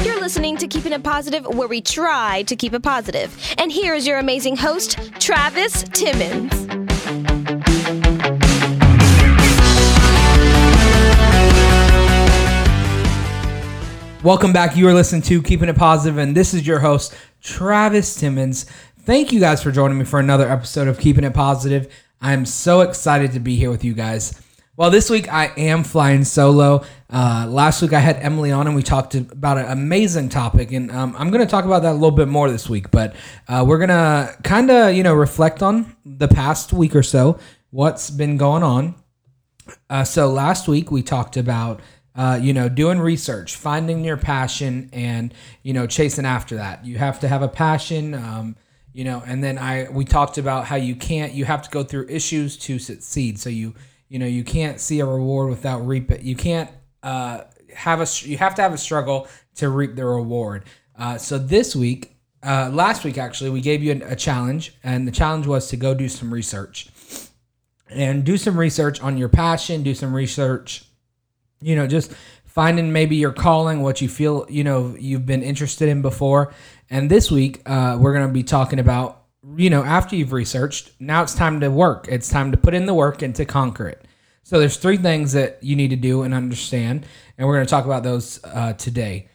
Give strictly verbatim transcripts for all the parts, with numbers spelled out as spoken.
You're listening to Keeping It Positive, where we try to keep it positive. And here is your amazing host, Travis Timmons. Welcome back. You are listening to Keeping It Positive, and this is your host, Travis Timmons. Thank you guys for joining me for another episode of Keeping It Positive. I am so excited to be here with you guys. Well, this week I am flying solo. Uh, last week I had Emily on, and we talked about an amazing topic, and um, I'm going to talk about that a little bit more this week. But uh, we're going to kind of, you know, reflect on the past week or so, what's been going on. Uh, so last week we talked about Uh, you know, doing research, finding your passion, and, you know, chasing after that. You have to have a passion, um, you know, and then I we talked about how you can't, you have to go through issues to succeed. So you, you know, you can't see a reward without reap it. You can't uh, have a, you have to have a struggle to reap the reward. Uh, so this week, uh, last week, actually, we gave you a challenge, and the challenge was to go do some research and do some research on your passion, do some research You know, just finding maybe your calling, what you feel, you know, you've been interested in before. And this week, uh, we're going to be talking about, you know, after you've researched, now it's time to work. It's time to put in the work and to conquer it. So there's three things that you need to do and understand, and we're going to talk about those uh, today.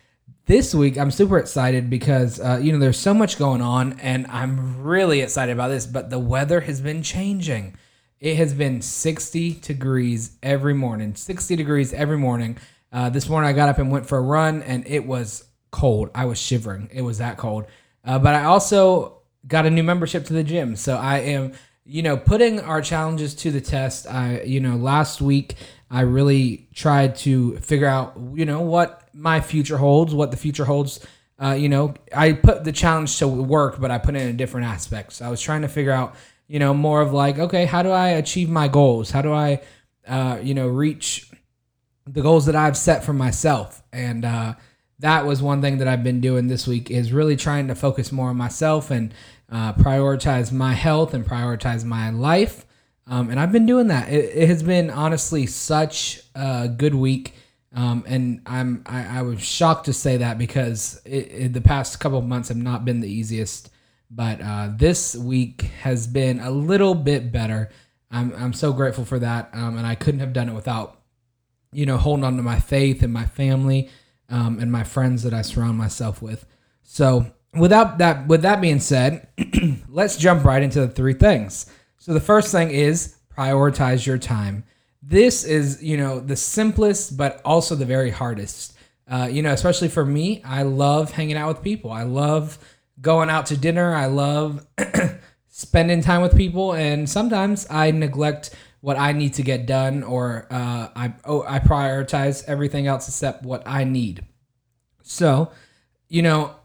This week, I'm super excited because, uh, you know, there's so much going on, and I'm really excited about this, but the weather has been changing. It has been sixty degrees every morning, sixty degrees every morning. Uh, this morning I got up and went for a run, and it was cold. I was shivering. It was that cold. Uh, but I also got a new membership to the gym. So I am, you know, putting our challenges to the test. I, you know, last week I really tried to figure out, you know, what my future holds, what the future holds. Uh, you know, I put the challenge to work, but I put it in a different aspect. So I was trying to figure out, you know, more of like, okay, how do I achieve my goals? How do I, uh, you know, reach the goals that I've set for myself? And uh, that was one thing that I've been doing this week, is really trying to focus more on myself and uh, prioritize my health and prioritize my life. Um, and I've been doing that. It, it has been honestly such a good week. Um, and I'm I, I was shocked to say that, because it, it, the past couple of months have not been the easiest. But uh, this week has been a little bit better. I'm I'm so grateful for that, um, and I couldn't have done it without, you know, holding on to my faith and my family um, and my friends that I surround myself with. So without that, with that being said, let's jump right into the three things. So the first thing is prioritize your time. This is, you know, the simplest, but also the very hardest. Uh, you know, especially for me, I love hanging out with people. I love going out to dinner. I love spending time with people, and sometimes I neglect what I need to get done, or uh, I oh, I prioritize everything else except what I need. So, you know,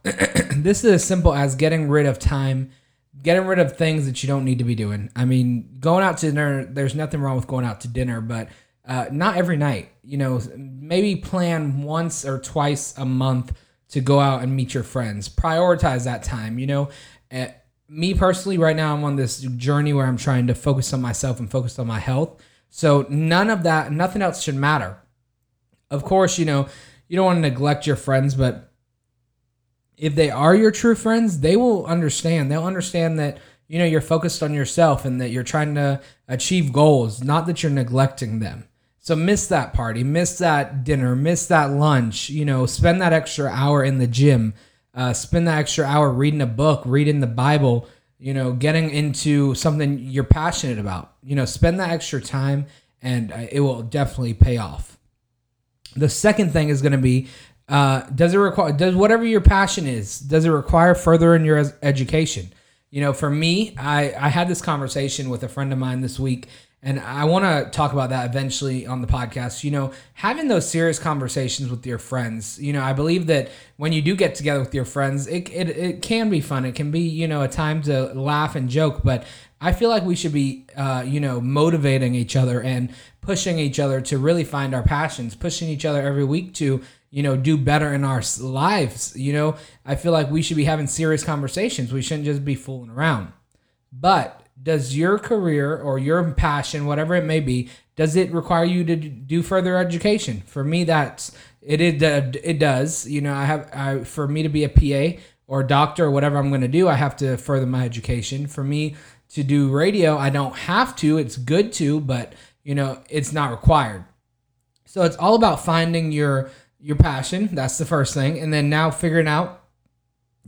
this is as simple as getting rid of time, getting rid of things that you don't need to be doing. I mean, going out to dinner, there's nothing wrong with going out to dinner, but uh, not every night. You know, maybe plan once or twice a month to go out and meet your friends. Prioritize that time, you know. Uh, me personally, right now, I'm on this journey where I'm trying to focus on myself and focus on my health. So none of that, nothing else should matter. Of course, you know, you don't want to neglect your friends, but if they are your true friends, they will understand. They'll understand that, you know, you're focused on yourself and that you're trying to achieve goals, not that you're neglecting them. So miss that party, miss that dinner, miss that lunch, you know, spend that extra hour in the gym, uh, spend that extra hour reading a book, reading the Bible, you know, getting into something you're passionate about. You know, spend that extra time, and it will definitely pay off. The second thing is going to be, uh, does it require, does whatever your passion is, does it require furthering your education? You know, for me, I, I had this conversation with a friend of mine this week, and I want to talk about that eventually on the podcast. You know, having those serious conversations with your friends. You know, I believe that when you do get together with your friends, it it, it can be fun. It can be, you know, a time to laugh and joke. But I feel like we should be, uh, you know, motivating each other and pushing each other to really find our passions, pushing each other every week to, you know, do better in our lives. You know, I feel like we should be having serious conversations. We shouldn't just be fooling around. But does your career or your passion, whatever it may be, Does it require you to do further education? For me, that's it. It, uh, it does. You know, I have I, for me to be a P A or a doctor or whatever I'm going to do, I have to further my education. For me to do radio, I don't have to. It's good to, but you know, it's not required. So it's all about finding your your passion. That's the first thing, and then now figuring out,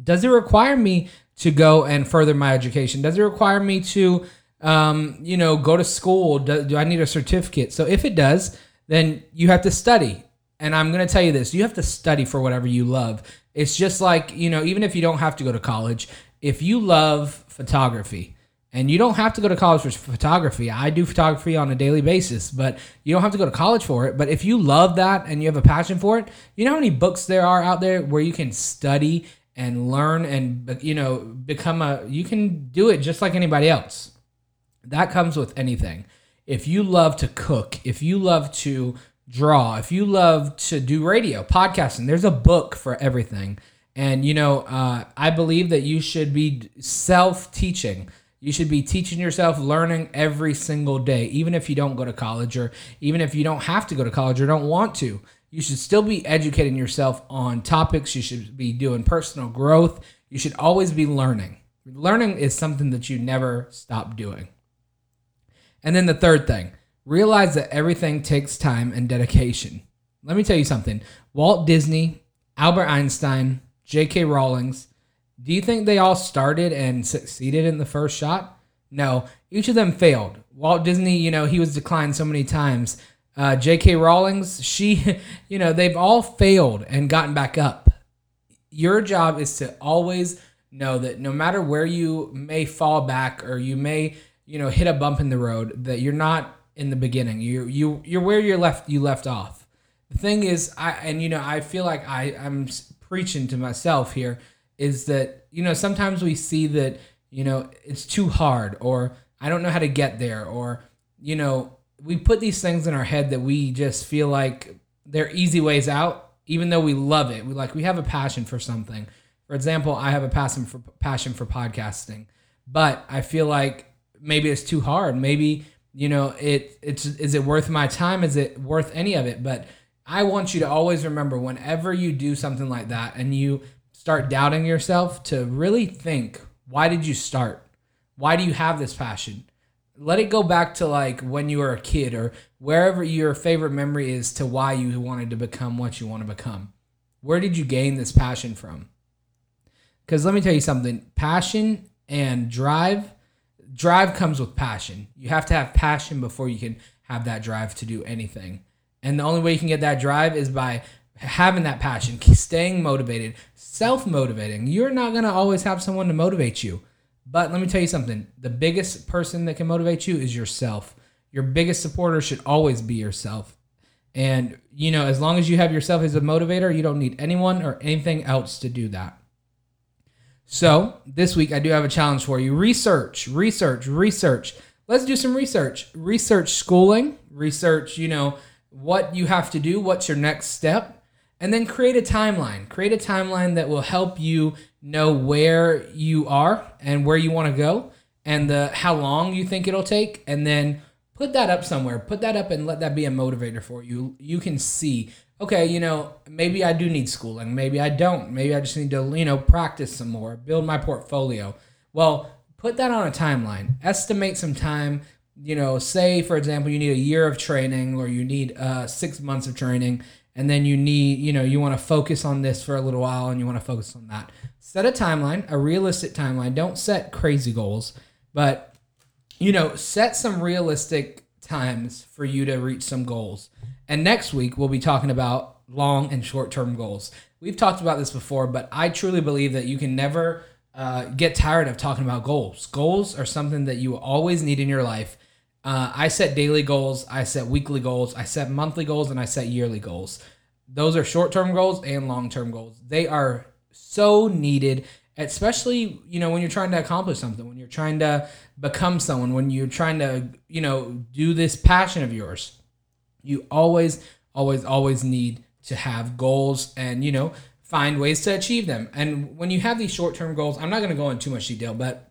does it require me to go and further my education? Does it require me to, um, you know, go to school? Do, do I need a certificate? So if it does, then you have to study. And I'm going to tell you this, you have to study for whatever you love. It's just like, you know, even if you don't have to go to college, if you love photography and you don't have to go to college for photography, I do photography on a daily basis, but you don't have to go to college for it. But if you love that and you have a passion for it, you know how many books there are out there where you can study and learn and, you know, become a, you can do it just like anybody else. That comes with anything. If you love to cook, if you love to draw, if you love to do radio, podcasting, there's a book for everything. And, you know, uh, I believe that you should be self-teaching. You should be teaching yourself, learning every single day, even if you don't go to college or even if you don't have to go to college or don't want to. You should still be educating yourself on topics. You should be doing personal growth. You should always be learning. Learning is something that you never stop doing. And then the third thing, realize that everything takes time and dedication. Let me tell you something. Walt Disney, Albert Einstein, J K. Rowling, do you think they all started and succeeded in the first shot? No, each of them failed. Walt Disney, you know, he was declined so many times. Uh, J K. Rowling, she, you know, they've all failed and gotten back up. Your job is to always know that no matter where you may fall back or you may, you know, hit a bump in the road, that you're not in the beginning. You, you, you're where you're left, you left off. The thing is, I, and you know, I feel like I, I'm preaching to myself here, is that, you know, sometimes we see that, you know, it's too hard or I don't know how to get there or, you know, we put these things in our head that we just feel like they're easy ways out, even though we love it. We like, we have a passion for something. For example, I have a passion for passion for podcasting, but I feel like maybe it's too hard. Maybe, you know, it, it's, is it worth my time? Is it worth any of it? But I want you to always remember, whenever you do something like that and you start doubting yourself, to really think, why did you start? Why do you have this passion? Let it go back to like when you were a kid or wherever your favorite memory is to why you wanted to become what you want to become. Where did you gain this passion from? Because let me tell you something, passion and drive, drive comes with passion. You have to have passion before you can have that drive to do anything. And the only way you can get that drive is by having that passion, staying motivated, self-motivating. You're not going to always have someone to motivate you. But let me tell you something. The biggest person that can motivate you is yourself. Your biggest supporter should always be yourself. And, you know, as long as you have yourself as a motivator, you don't need anyone or anything else to do that. So this week I do have a challenge for you. Research, research, research. Let's do some research. Research schooling, research, you know, what you have to do, what's your next step, and then create a timeline. Create a timeline that will help you know where you are and where you want to go and the how long you think it'll take, and then put that up somewhere. Put that up and let that be a motivator for you. You can see, okay, you know, maybe I do need schooling. Maybe I don't. Maybe I just need to, you know, practice some more, build my portfolio. Well, put that on a timeline. Estimate some time. You know, say, for example, you need a year of training or you need uh, six months of training, and then you need, you know, you want to focus on this for a little while and you want to focus on that. Set a timeline, a realistic timeline. Don't set crazy goals, but, you know, set some realistic times for you to reach some goals. And next week, we'll be talking about long and short-term goals. We've talked about this before, but I truly believe that you can never uh, get tired of talking about goals. Goals are something that you always need in your life. Uh, I set daily goals, I set weekly goals, I set monthly goals, and I set yearly goals. Those are short-term goals and long-term goals. They are so needed, especially, you know, when you're trying to accomplish something, when you're trying to become someone, when you're trying to, you know, do this passion of yours. You always, always, always need to have goals and, you know, find ways to achieve them. And when you have these short-term goals, I'm not going to go into too much detail, but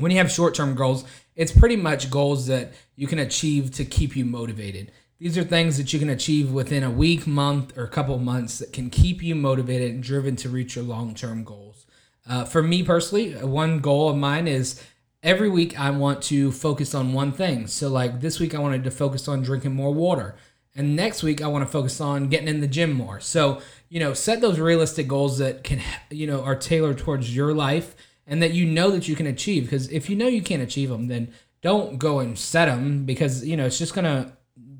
when you have short-term goals, it's pretty much goals that you can achieve to keep you motivated. These are things that you can achieve within a week, month, or a couple of months that can keep you motivated and driven to reach your long-term goals. Uh, for me personally, one goal of mine is every week I want to focus on one thing. So like this week I wanted to focus on drinking more water. And next week I want to focus on getting in the gym more. So, you know, set those realistic goals that can, you know, are tailored towards your life and that you know that you can achieve. Because if you know you can't achieve them, then don't go and set them because, you know, it's just going to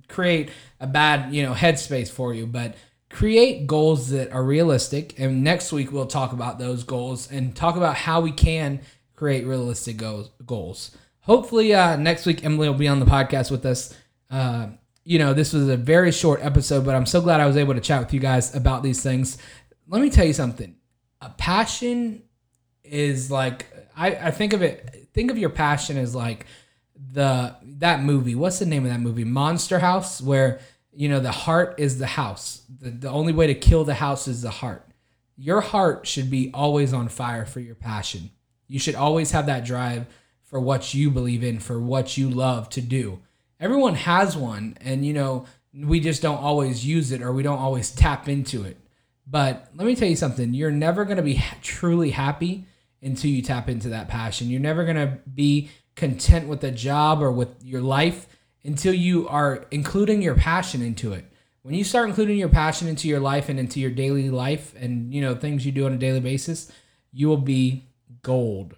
create a bad, you know, headspace for you. But create goals that are realistic. And next week we'll talk about those goals and talk about how we can create realistic goals. Goals. Hopefully uh, next week Emily will be on the podcast with us. Uh, you know, this was a very short episode, but I'm so glad I was able to chat with you guys about these things. Let me tell you something. A passion is like, I, I think of it, think of your passion as like the, that movie, what's the name of that movie? Monster House, where, you know, the heart is the house. The, the only way to kill the house is the heart. Your heart should be always on fire for your passion. You should always have that drive for what you believe in, for what you love to do. Everyone has one, and, you know, we just don't always use it or we don't always tap into it. But let me tell you something. You're never going to be truly happy until you tap into that passion. You're never going to be content with a job or with your life until you are including your passion into it. When you start including your passion into your life and into your daily life and, you know, things you do on a daily basis, you will be gold.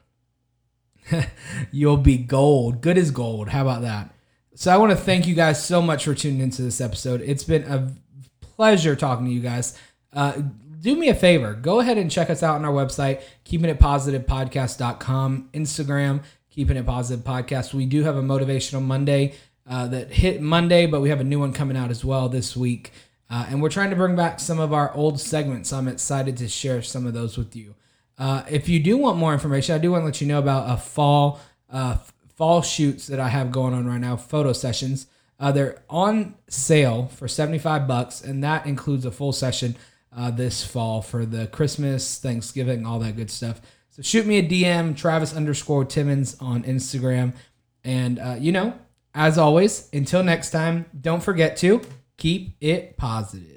You'll be gold. Good as gold. How about that? So I want to thank you guys so much for tuning into this episode. It's been a pleasure talking to you guys. Uh, do me a favor. Go ahead and check us out on our website, keeping it positive podcast dot com, Instagram, Keeping It Positive Podcast. We do have a Motivational Monday uh, that hit Monday, but we have a new one coming out as well this week. Uh, and we're trying to bring back some of our old segments. I'm excited to share some of those with you. Uh, if you do want more information, I do want to let you know about a fall uh, fall shoots that I have going on right now, photo sessions. Uh, they're on sale for seventy-five bucks, and that includes a full session uh, this fall for the Christmas, Thanksgiving, all that good stuff. So shoot me a D M, Travis underscore Timmons on Instagram. And, uh, you know, as always, until next time, don't forget to keep it positive.